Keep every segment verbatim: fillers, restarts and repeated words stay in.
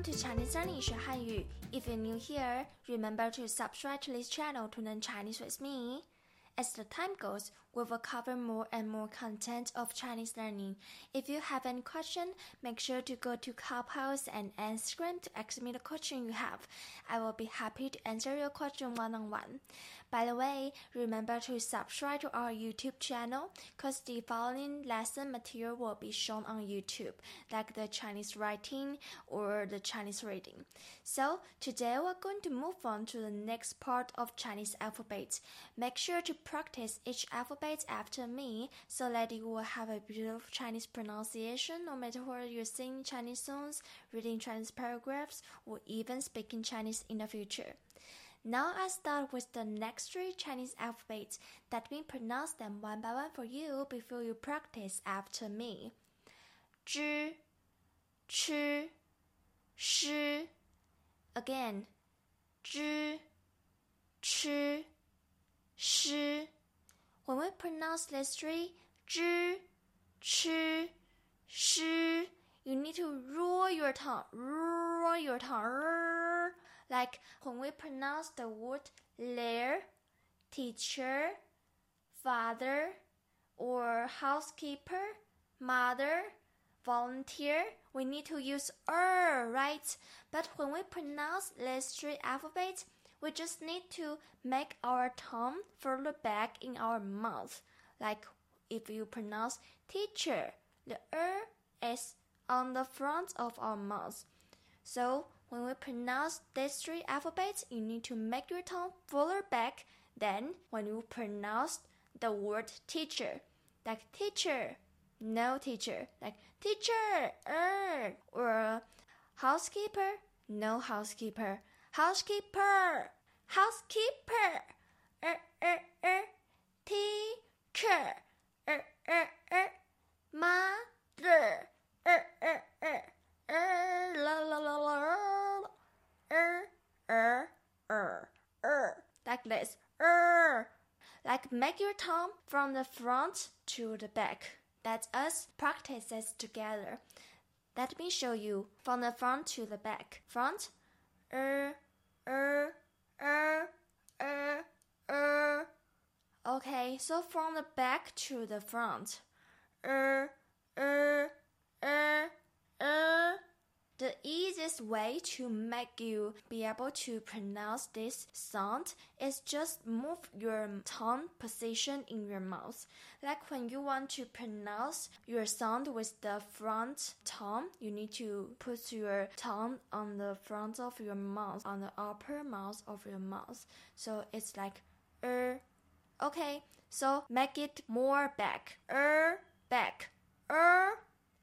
Welcome to Chinese Sunny Shah Hanyu. If you're new here, remember to subscribe to this channel to learn Chinese with me. As the time goes, we will cover more and more content of Chinese learning. If you have any question, make sure to go to Clubhouse and Instagram to ask me the question you have. I will be happy to answer your question one-on-one. By the way, remember to subscribe to our YouTube channel, because the following lesson material will be shown on YouTube, like the Chinese writing or the Chinese reading. So, today we're going to move on to the next part of Chinese alphabet. Make sure to practice each alphabet after me so that you will have a beautiful Chinese pronunciation no matter whether you sing Chinese songs, reading Chinese paragraphs, or even speaking Chinese in the future. Now I start with the next three Chinese alphabets. Let me pronounce them one by one for you before you practice after me. Zhi, Chi, Shi. Again. Zhi, Chi, Shi. When we pronounce these three, zhi, chi, shi, you need to roll your tongue, roll your tongue. Like when we pronounce the word lair, teacher, father, or housekeeper, mother, volunteer, we need to use er, right? But when we pronounce these three alphabets, we just need to make our tongue further back in our mouth. Like if you pronounce teacher, the er is on the front of our mouth. So when we pronounce these three alphabets, you need to make your tongue further back than when you pronounce the word teacher. Like teacher, no teacher. Like teacher, er. Or housekeeper, no housekeeper. Housekeeper, housekeeper, er, er, er, teacher, er, er, er, mother, er, er, er, er, la, la, la, la, er, er, er, er, like this, er, like make your tongue from the front to the back. Let us practice this together. Let me show you from the front to the back. Front. Er, er, er, er, er. Okay, so from the back to the front. Er, er, er, er. The easiest way to make you be able to pronounce this sound is just move your tongue position in your mouth. Like when you want to pronounce your sound with the front tongue, you need to put your tongue on the front of your mouth, on the upper mouth of your mouth. So it's like er. Okay, so make it more back. Er, back. Er,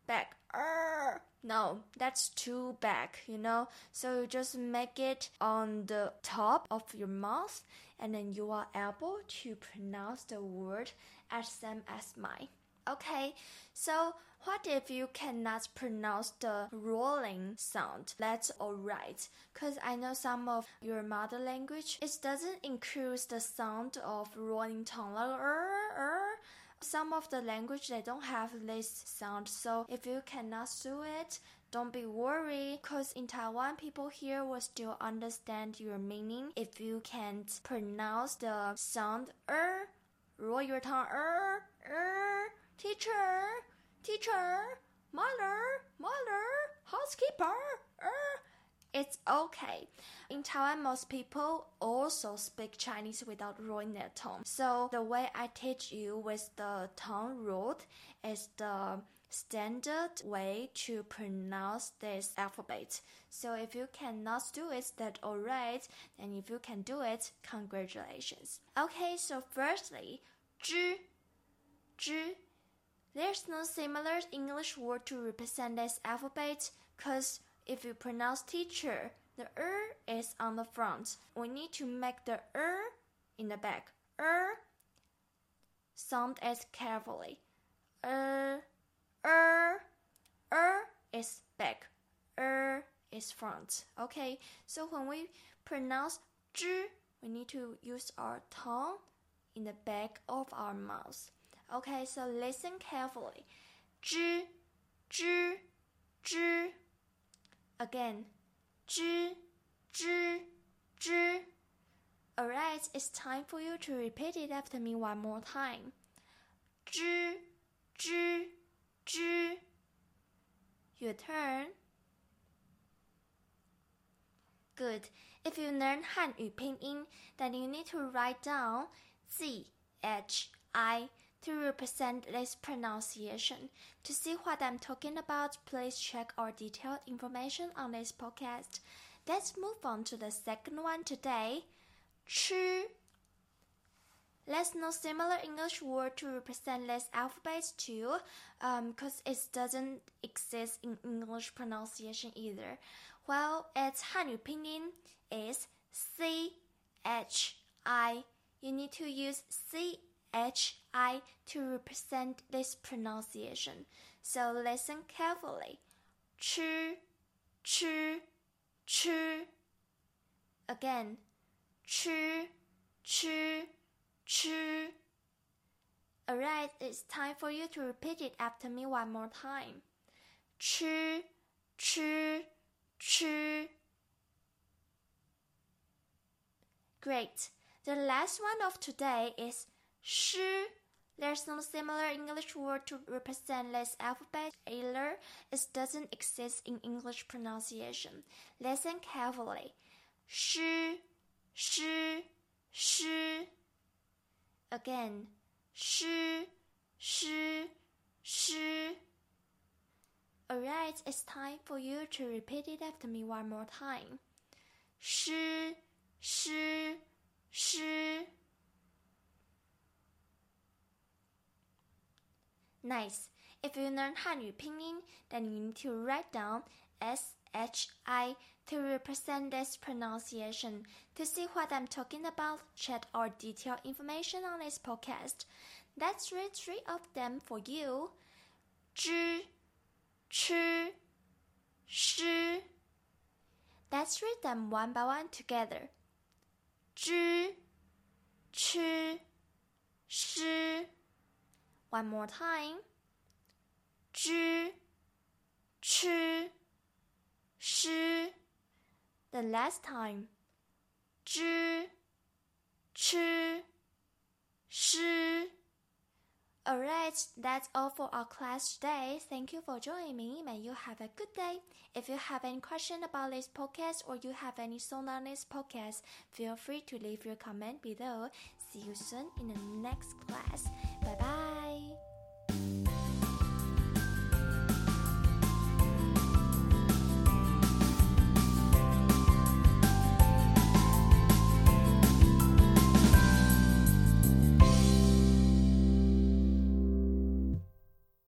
back. Er. No, that's too back, you know. So you just make it on the top of your mouth, and then you are able to pronounce the word as same as mine. Okay, so what if you cannot pronounce the rolling sound? That's alright, because I know some of your mother language, it doesn't include the sound of rolling tongue. Like, er, er. Some of the language, they don't have this sound, so if you cannot do it, don't be worried, because in Taiwan, people here will still understand your meaning. If you can't pronounce the sound er, roll your tongue er, er, teacher, teacher, mother, mother, housekeeper, er. It's okay. In Taiwan, most people also speak Chinese without rolling their tongue. So the way I teach you with the tongue rolled is the standard way to pronounce this alphabet. So if you cannot do it, that's alright. And if you can do it, congratulations. Okay, so firstly, zhi, zhi. There's no similar English word to represent this alphabet, because if you pronounce teacher, the er is on the front. We need to make the er in the back. Er sound is carefully. Er, er, er is back. Er is front. Okay, so when we pronounce zhi, we need to use our tongue in the back of our mouth. Okay, so listen carefully. Zhi, zhi, zhi. Again, 知知知 Alright, it's time for you to repeat it after me one more time. 知知知 Your turn. Good. If you learn Hanyu Pinyin, then you need to write down Z H I to represent this pronunciation. To see what I'm talking about, please check our detailed information on this podcast. Let's move on to the second one today. 吃 Let's know similar English word to represent this alphabet too, um, because it doesn't exist in English pronunciation either. Well, its Hanyu Pinyin is C H I. You need to use C H I to represent this pronunciation. So listen carefully. 吃 吃 吃 Again. 吃 吃 吃 Alright, it's time for you to repeat it after me one more time. 吃 吃 吃 Great. The last one of today is 诗 There's no similar English word to represent this alphabet either. It doesn't exist in English pronunciation. Listen carefully. 诗 诗 诗 Again, 诗 诗 诗 Alright, it's time for you to repeat it after me one more time. 诗 诗 诗 Nice. If you learn Hanyu Pinyin, then you need to write down S H I to represent this pronunciation. To see what I'm talking about, check our detailed information on this podcast. Let's read three of them for you. 知 吃 诗 Let's read them one by one together. 知 吃 诗 One more time. 知 吃 诗 The last time. 知 吃 诗 Alright, that's all for our class today. Thank you for joining me. May you have a good day. If you have any question about this podcast or you have any song on this podcast, feel free to leave your comment below. See you soon in the next class. Bye bye.